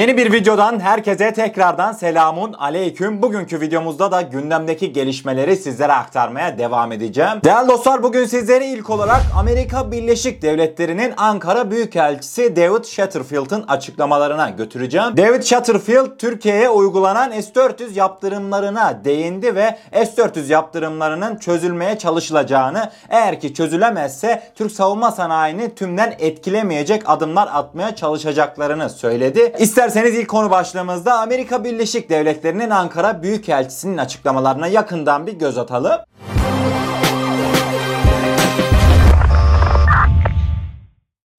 Yeni bir videodan herkese tekrardan selamun aleyküm. Bugünkü videomuzda da gündemdeki gelişmeleri sizlere aktarmaya devam edeceğim. Değerli dostlar, bugün sizlere ilk olarak Amerika Birleşik Devletleri'nin Ankara Büyükelçisi David Satterfield'ın açıklamalarına götüreceğim. David Satterfield Türkiye'ye uygulanan S-400 yaptırımlarına değindi ve S-400 yaptırımlarının çözülmeye çalışılacağını, eğer ki çözülemezse Türk savunma sanayini tümden etkilemeyecek adımlar atmaya çalışacaklarını söyledi. İsterseniz ilk konu başlığımızda Amerika Birleşik Devletleri'nin Ankara Büyükelçisi'nin açıklamalarına yakından bir göz atalım.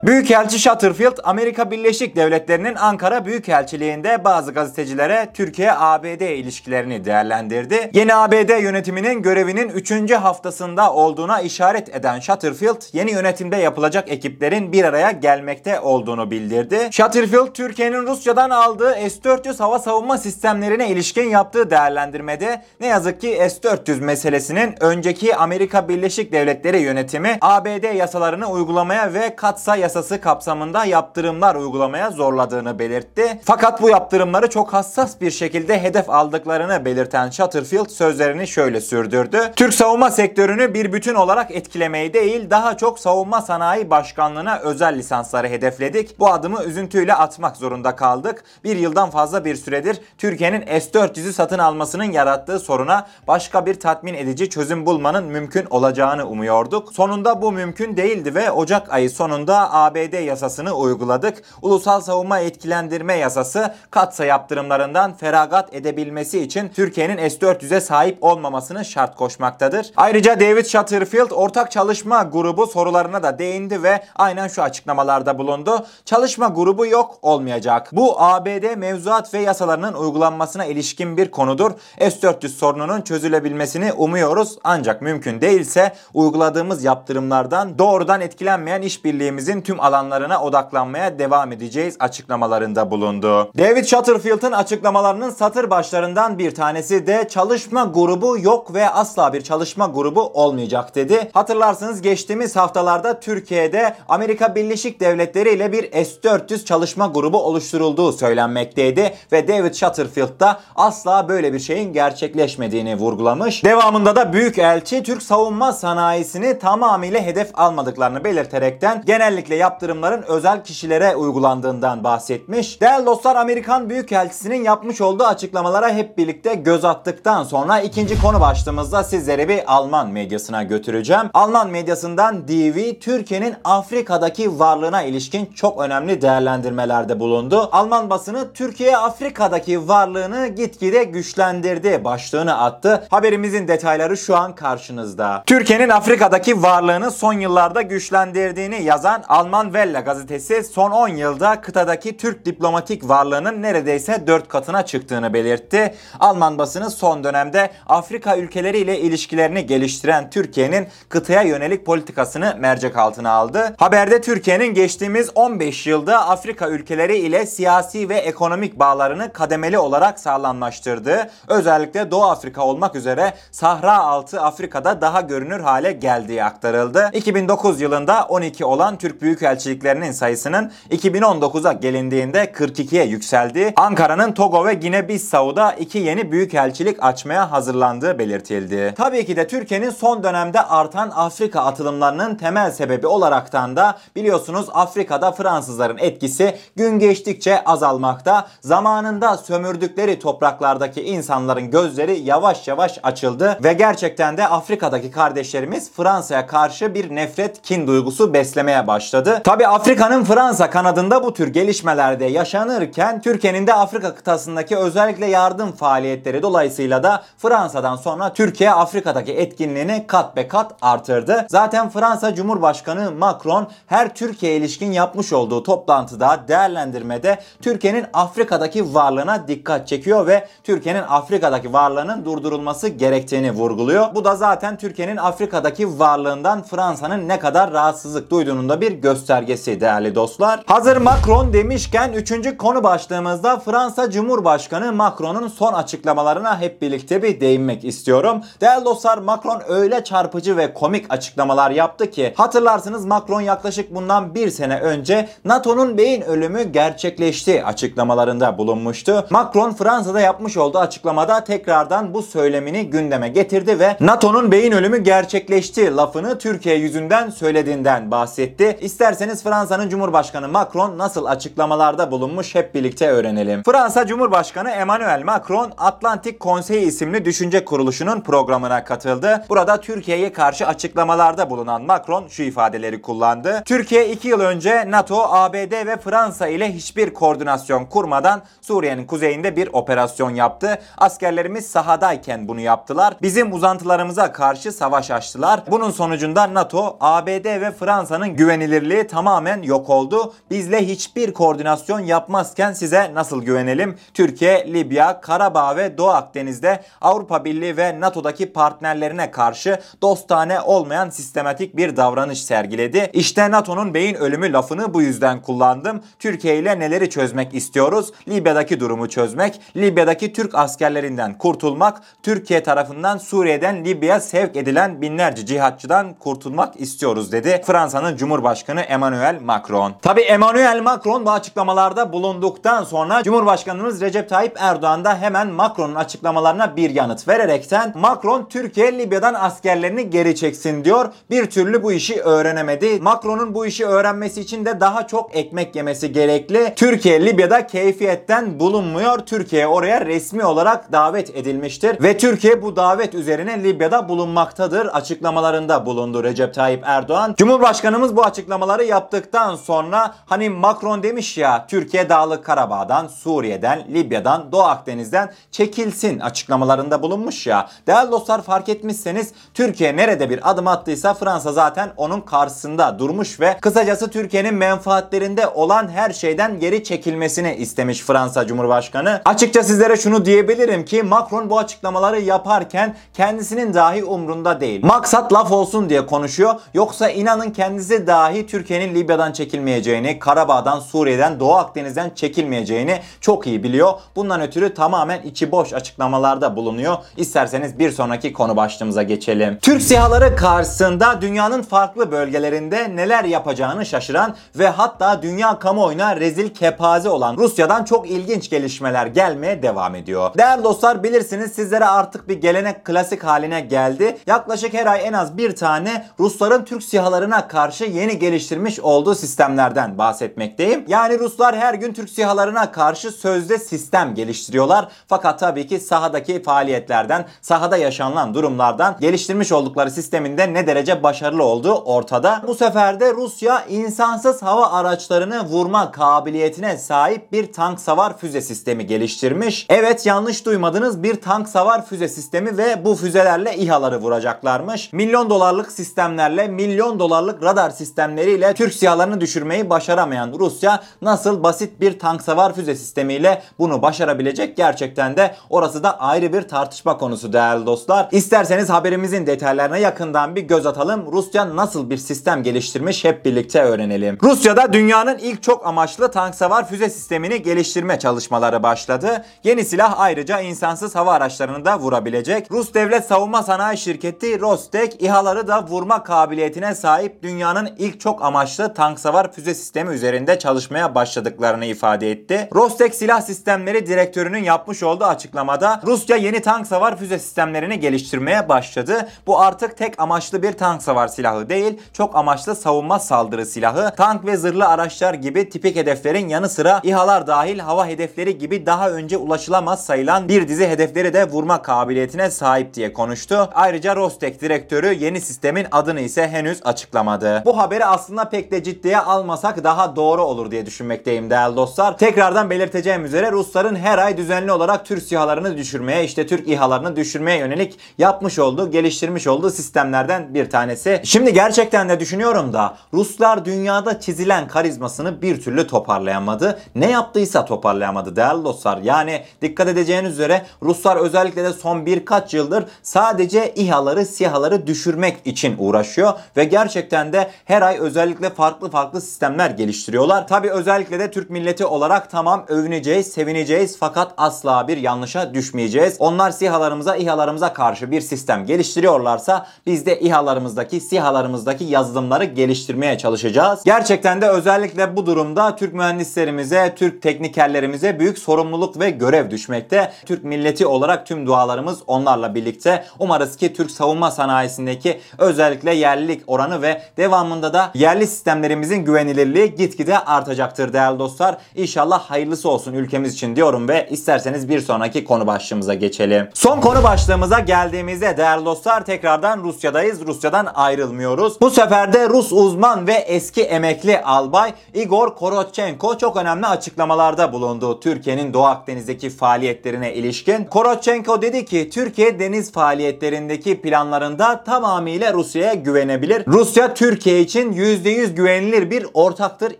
Büyükelçi Satterfield, Amerika Birleşik Devletleri'nin Ankara Büyükelçiliği'nde bazı gazetecilere Türkiye-ABD ilişkilerini değerlendirdi. Yeni ABD yönetiminin görevinin 3. haftasında olduğuna işaret eden Satterfield, yeni yönetimde yapılacak ekiplerin bir araya gelmekte olduğunu bildirdi. Satterfield, Türkiye'nin Rusya'dan aldığı S-400 hava savunma sistemlerine ilişkin yaptığı değerlendirmede, ne yazık ki S-400 meselesinin önceki Amerika Birleşik Devletleri yönetimi ABD yasalarını uygulamaya ve katsa yasası kapsamında yaptırımlar uygulamaya zorladığını belirtti. Fakat bu yaptırımları çok hassas bir şekilde hedef aldıklarını belirten Satterfield sözlerini şöyle sürdürdü. Türk savunma sektörünü bir bütün olarak etkilemeyi değil, daha çok savunma sanayi başkanlığına özel lisansları hedefledik. Bu adımı üzüntüyle atmak zorunda kaldık. Bir yıldan fazla bir süredir Türkiye'nin S-400'ü satın almasının yarattığı soruna başka bir tatmin edici çözüm bulmanın mümkün olacağını umuyorduk. Sonunda bu mümkün değildi ve Ocak ayı sonunda ABD yasasını uyguladık. Ulusal savunma etkilendirme yasası katsa yaptırımlarından feragat edebilmesi için Türkiye'nin S-400'e sahip olmamasını şart koşmaktadır. Ayrıca David Satterfield ortak çalışma grubu sorularına da değindi ve aynen şu açıklamalarda bulundu. Çalışma grubu yok olmayacak. Bu ABD mevzuat ve yasalarının uygulanmasına ilişkin bir konudur. S-400 sorununun çözülebilmesini umuyoruz. Ancak mümkün değilse uyguladığımız yaptırımlardan doğrudan etkilenmeyen işbirliğimizin tüm alanlarına odaklanmaya devam edeceğiz açıklamalarında bulundu. David Satterfield'ın açıklamalarının satır başlarından bir tanesi de çalışma grubu yok ve asla bir çalışma grubu olmayacak dedi. Hatırlarsınız, geçtiğimiz haftalarda Türkiye'de Amerika Birleşik Devletleri ile bir S-400 çalışma grubu oluşturulduğu söylenmekteydi ve David Satterfield da asla böyle bir şeyin gerçekleşmediğini vurgulamış. Devamında da Büyükelçi Türk savunma sanayisini tamamıyla hedef almadıklarını belirterekten genellikle yaptırımların özel kişilere uygulandığından bahsetmiş. Değerli dostlar, Amerikan Büyükelçisi'nin yapmış olduğu açıklamalara hep birlikte göz attıktan sonra ikinci konu başlığımızda sizleri bir Alman medyasına götüreceğim. Alman medyasından DW, Türkiye'nin Afrika'daki varlığına ilişkin çok önemli değerlendirmelerde bulundu. Alman basını Türkiye Afrika'daki varlığını gitgide güçlendirdi başlığını attı. Haberimizin detayları şu an karşınızda. Türkiye'nin Afrika'daki varlığını son yıllarda güçlendirdiğini yazan Alman Welle gazetesi son 10 yılda kıtadaki Türk diplomatik varlığının neredeyse 4 katına çıktığını belirtti. Alman basını son dönemde Afrika ülkeleriyle ilişkilerini geliştiren Türkiye'nin kıtaya yönelik politikasını mercek altına aldı. Haberde Türkiye'nin geçtiğimiz 15 yılda Afrika ülkeleri ile siyasi ve ekonomik bağlarını kademeli olarak sağlamlaştırdığı, özellikle Doğu Afrika olmak üzere Sahra altı Afrika'da daha görünür hale geldiği aktarıldı. 2009 yılında 12 olan Türk Büyükelçiliklerinin sayısının 2019'a gelindiğinde 42'ye yükseldi. Ankara'nın Togo ve Gine-Bissau'da 2 yeni büyükelçilik açmaya hazırlandığı belirtildi. Tabii ki de Türkiye'nin son dönemde artan Afrika atılımlarının temel sebebi olaraktan da biliyorsunuz Afrika'da Fransızların etkisi gün geçtikçe azalmakta. Zamanında sömürdükleri topraklardaki insanların gözleri yavaş yavaş açıldı ve gerçekten de Afrika'daki kardeşlerimiz Fransa'ya karşı bir nefret, kin duygusu beslemeye başladı. Tabi Afrika'nın Fransa kanadında bu tür gelişmelerde yaşanırken Türkiye'nin de Afrika kıtasındaki özellikle yardım faaliyetleri dolayısıyla da Fransa'dan sonra Türkiye Afrika'daki etkinliğini kat be kat artırdı. Zaten Fransa Cumhurbaşkanı Macron her Türkiye ilişkin yapmış olduğu toplantıda, değerlendirmede Türkiye'nin Afrika'daki varlığına dikkat çekiyor ve Türkiye'nin Afrika'daki varlığının durdurulması gerektiğini vurguluyor. Bu da zaten Türkiye'nin Afrika'daki varlığından Fransa'nın ne kadar rahatsızlık duyduğunun da bir göstergesi. göstergesi değerli dostlar. Hazır Macron demişken 3. konu başlığımızda Fransa Cumhurbaşkanı Macron'un son açıklamalarına hep birlikte bir değinmek istiyorum. Değerli dostlar, Macron öyle çarpıcı ve komik açıklamalar yaptı ki hatırlarsınız Macron yaklaşık bundan bir sene önce NATO'nun beyin ölümü gerçekleşti açıklamalarında bulunmuştu. Macron Fransa'da yapmış olduğu açıklamada tekrardan bu söylemini gündeme getirdi ve NATO'nun beyin ölümü gerçekleşti lafını Türkiye yüzünden söylediğinden bahsetti. İsterseniz Fransa'nın Cumhurbaşkanı Macron nasıl açıklamalarda bulunmuş hep birlikte öğrenelim. Fransa Cumhurbaşkanı Emmanuel Macron Atlantik Konseyi isimli düşünce kuruluşunun programına katıldı. Burada Türkiye'ye karşı açıklamalarda bulunan Macron şu ifadeleri kullandı. Türkiye 2 yıl önce NATO, ABD ve Fransa ile hiçbir koordinasyon kurmadan Suriye'nin kuzeyinde bir operasyon yaptı. Askerlerimiz sahadayken bunu yaptılar. Bizim uzantılarımıza karşı savaş açtılar. Bunun sonucunda NATO, ABD ve Fransa'nın güvenilirliği tamamen yok oldu. Bizle hiçbir koordinasyon yapmazken size nasıl güvenelim? Türkiye, Libya, Karabağ ve Doğu Akdeniz'de Avrupa Birliği ve NATO'daki partnerlerine karşı dostane olmayan sistematik bir davranış sergiledi. İşte NATO'nun beyin ölümü lafını bu yüzden kullandım. Türkiye ile neleri çözmek istiyoruz? Libya'daki durumu çözmek, Libya'daki Türk askerlerinden kurtulmak, Türkiye tarafından Suriye'den Libya'ya sevk edilen binlerce cihatçıdan kurtulmak istiyoruz dedi Fransa'nın Cumhurbaşkanı Emmanuel Macron. Tabi Emmanuel Macron bu açıklamalarda bulunduktan sonra Cumhurbaşkanımız Recep Tayyip Erdoğan da hemen Macron'un açıklamalarına bir yanıt vererekten Macron Türkiye Libya'dan askerlerini geri çeksin diyor. Bir türlü bu işi öğrenemedi. Macron'un bu işi öğrenmesi için de daha çok ekmek yemesi gerekli. Türkiye Libya'da keyfiyetten bulunmuyor. Türkiye oraya resmi olarak davet edilmiştir ve Türkiye bu davet üzerine Libya'da bulunmaktadır açıklamalarında bulundu Recep Tayyip Erdoğan. Cumhurbaşkanımız bu açıklamaları yaptıktan sonra hani Macron demiş ya Türkiye Dağlık Karabağ'dan, Suriye'den, Libya'dan, Doğu Akdeniz'den çekilsin açıklamalarında bulunmuş ya. Değerli dostlar, fark etmişseniz Türkiye nerede bir adım attıysa Fransa zaten onun karşısında durmuş ve kısacası Türkiye'nin menfaatlerinde olan her şeyden geri çekilmesini istemiş Fransa Cumhurbaşkanı. Açıkça sizlere şunu diyebilirim ki Macron bu açıklamaları yaparken kendisinin dahi umrunda değil. Maksat laf olsun diye konuşuyor. Yoksa inanın kendisi dahi Türkiye'nin Libya'dan çekilmeyeceğini, Karabağ'dan, Suriye'den, Doğu Akdeniz'den çekilmeyeceğini çok iyi biliyor. Bundan ötürü tamamen içi boş açıklamalarda bulunuyor. İsterseniz bir sonraki konu başlığımıza geçelim. Türk SİHA'ları karşısında dünyanın farklı bölgelerinde neler yapacağını şaşıran ve hatta dünya kamuoyuna rezil kepaze olan Rusya'dan çok ilginç gelişmeler gelmeye devam ediyor. Değerli dostlar, bilirsiniz sizlere artık bir gelenek klasik haline geldi. Yaklaşık her ay en az bir tane Rusların Türk SİHA'larına karşı yeni geliştirmiş olduğu sistemlerden bahsetmekteyim. Yani Ruslar her gün Türk SİHA'larına karşı sözde sistem geliştiriyorlar. Fakat tabii ki sahadaki faaliyetlerden, sahada yaşanan durumlardan geliştirmiş oldukları sisteminde ne derece başarılı olduğu ortada. Bu sefer de Rusya insansız hava araçlarını vurma kabiliyetine sahip bir tank savar füze sistemi geliştirmiş. Evet, yanlış duymadınız, bir tank savar füze sistemi ve bu füzelerle İHA'ları vuracaklarmış. Milyon dolarlık sistemlerle, milyon dolarlık radar sistemleriyle Türk SİHA'larını düşürmeyi başaramayan Rusya nasıl basit bir tank savar füze sistemiyle bunu başarabilecek? Gerçekten de orası da ayrı bir tartışma konusu değerli dostlar. İsterseniz haberimizin detaylarına yakından bir göz atalım. Rusya nasıl bir sistem geliştirmiş hep birlikte öğrenelim. Rusya'da dünyanın ilk çok amaçlı tank savar füze sistemini geliştirme çalışmaları başladı. Yeni silah ayrıca insansız hava araçlarını da vurabilecek. Rus Devlet Savunma Sanayi Şirketi Rostec, İHA'ları da vurma kabiliyetine sahip dünyanın ilk çok amaçlı tank savar füze sistemi üzerinde çalışmaya başladıklarını ifade etti. Rostec Silah Sistemleri Direktörü'nün yapmış olduğu açıklamada Rusya yeni tank savar füze sistemlerini geliştirmeye başladı. Bu artık tek amaçlı bir tank savar silahı değil, çok amaçlı savunma saldırı silahı, tank ve zırhlı araçlar gibi tipik hedeflerin yanı sıra İHA'lar dahil hava hedefleri gibi daha önce ulaşılamaz sayılan bir dizi hedefleri de vurma kabiliyetine sahip diye konuştu. Ayrıca Rostec direktörü yeni sistemin adını ise henüz açıklamadı. Bu haberi aslında pek de ciddiye almasak daha doğru olur diye düşünmekteyim değerli dostlar. Tekrardan belirteceğim üzere Rusların her ay düzenli olarak Türk SİHA'larını düşürmeye, işte Türk İHA'larını düşürmeye yönelik yapmış olduğu, geliştirmiş olduğu sistemlerden bir tanesi. Şimdi gerçekten de düşünüyorum da Ruslar dünyada çizilen karizmasını bir türlü toparlayamadı. Ne yaptıysa toparlayamadı değerli dostlar. Yani dikkat edeceğiniz üzere Ruslar özellikle de son birkaç yıldır sadece İHA'ları, SİHA'ları düşürmek için uğraşıyor ve gerçekten de her ay özel özellikle farklı sistemler geliştiriyorlar. Tabii özellikle de Türk milleti olarak tamam övüneceğiz, sevineceğiz fakat asla bir yanlışa düşmeyeceğiz. Onlar SİHA'larımıza, İHA'larımıza karşı bir sistem geliştiriyorlarsa biz de İHA'larımızdaki, SİHA'larımızdaki yazılımları geliştirmeye çalışacağız. Gerçekten de özellikle bu durumda Türk mühendislerimize, Türk teknikerlerimize büyük sorumluluk ve görev düşmekte. Türk milleti olarak tüm dualarımız onlarla birlikte. Umarız ki Türk savunma sanayisindeki özellikle yerlilik oranı ve devamında da yerli sistemlerimizin güvenilirliği gitgide artacaktır değerli dostlar. İnşallah hayırlısı olsun ülkemiz için diyorum ve isterseniz bir sonraki konu başlığımıza geçelim. Son konu başlığımıza geldiğimizde değerli dostlar tekrardan Rusya'dayız. Rusya'dan ayrılmıyoruz. Bu sefer de Rus uzman ve eski emekli albay Igor Korotchenko çok önemli açıklamalarda bulundu. Türkiye'nin Doğu Akdeniz'deki faaliyetlerine ilişkin. Korotchenko dedi ki Türkiye deniz faaliyetlerindeki planlarında tamamıyla Rusya'ya güvenebilir. Rusya Türkiye için %100 güvenilir bir ortaktır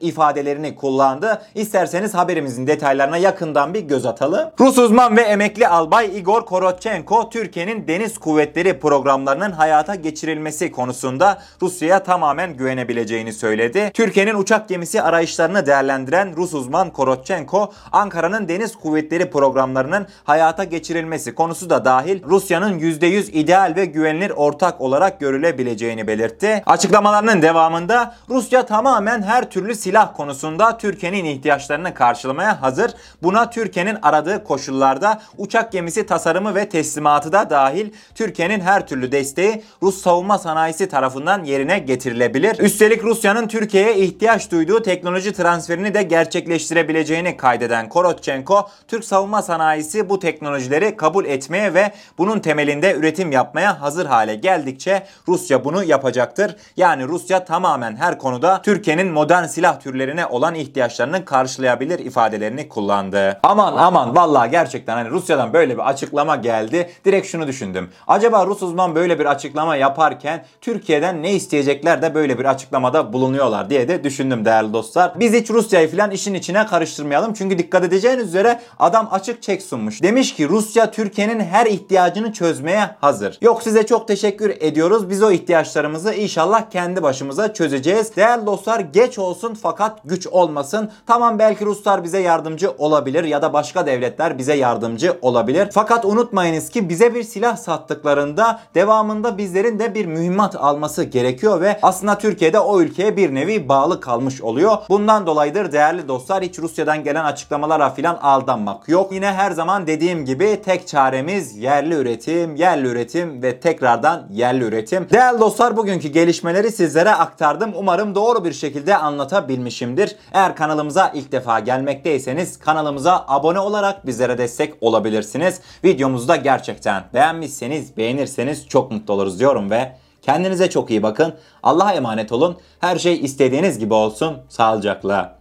ifadelerini kullandı. İsterseniz haberimizin detaylarına yakından bir göz atalım. Rus uzman ve emekli albay Igor Korotchenko Türkiye'nin deniz kuvvetleri programlarının hayata geçirilmesi konusunda Rusya'ya tamamen güvenebileceğini söyledi. Türkiye'nin uçak gemisi arayışlarını değerlendiren Rus uzman Korotchenko, Ankara'nın deniz kuvvetleri programlarının hayata geçirilmesi konusu da dahil Rusya'nın %100 ideal ve güvenilir ortak olarak görülebileceğini belirtti. Açıklamalarının devamında Rusya tamamen her türlü silah konusunda Türkiye'nin ihtiyaçlarını karşılamaya hazır. Buna Türkiye'nin aradığı koşullarda uçak gemisi tasarımı ve teslimatı da dahil Türkiye'nin her türlü desteği Rus savunma sanayisi tarafından yerine getirilebilir. Üstelik Rusya'nın Türkiye'ye ihtiyaç duyduğu teknoloji transferini de gerçekleştirebileceğini kaydeden Korotchenko, Türk savunma sanayisi bu teknolojileri kabul etmeye ve bunun temelinde üretim yapmaya hazır hale geldikçe Rusya bunu yapacaktır. Yani Rusya tamamen her konuda Türkiye'nin modern silah türlerine olan ihtiyaçlarını karşılayabilir ifadelerini kullandı. Aman vallahi gerçekten hani Rusya'dan böyle bir açıklama geldi. Direkt şunu düşündüm. Acaba Rus uzman böyle bir açıklama yaparken Türkiye'den ne isteyecekler de böyle bir açıklamada bulunuyorlar diye de düşündüm değerli dostlar. Biz hiç Rusya'yı falan işin içine karıştırmayalım. Çünkü dikkat edeceğiniz üzere adam açık çek sunmuş. Demiş ki Rusya Türkiye'nin her ihtiyacını çözmeye hazır. Yok size çok teşekkür ediyoruz. Biz o ihtiyaçlarımızı inşallah kendi başımıza çözeceğiz. Değerli dostlar geç olsun fakat güç olmasın. Tamam belki Ruslar bize yardımcı olabilir ya da başka devletler bize yardımcı olabilir. Fakat unutmayınız ki bize bir silah sattıklarında devamında bizlerin de bir mühimmat alması gerekiyor ve aslında Türkiye'de o ülkeye bir nevi bağlı kalmış oluyor. Bundan dolayıdır değerli dostlar hiç Rusya'dan gelen açıklamalara filan aldanmak yok. Yine her zaman dediğim gibi tek çaremiz yerli üretim ve tekrardan yerli üretim. Değerli dostlar bugünkü gelişmeleri sizlere aktardım. Umarım doğru bir şekilde anlatabilmişimdir. Eğer kanalımıza ilk defa gelmekteyseniz kanalımıza abone olarak bizlere destek olabilirsiniz. Videomuzu da gerçekten beğenmişseniz, beğenirseniz çok mutlu oluruz diyorum ve kendinize çok iyi bakın. Allah'a emanet olun. Her şey istediğiniz gibi olsun. Sağlıcakla.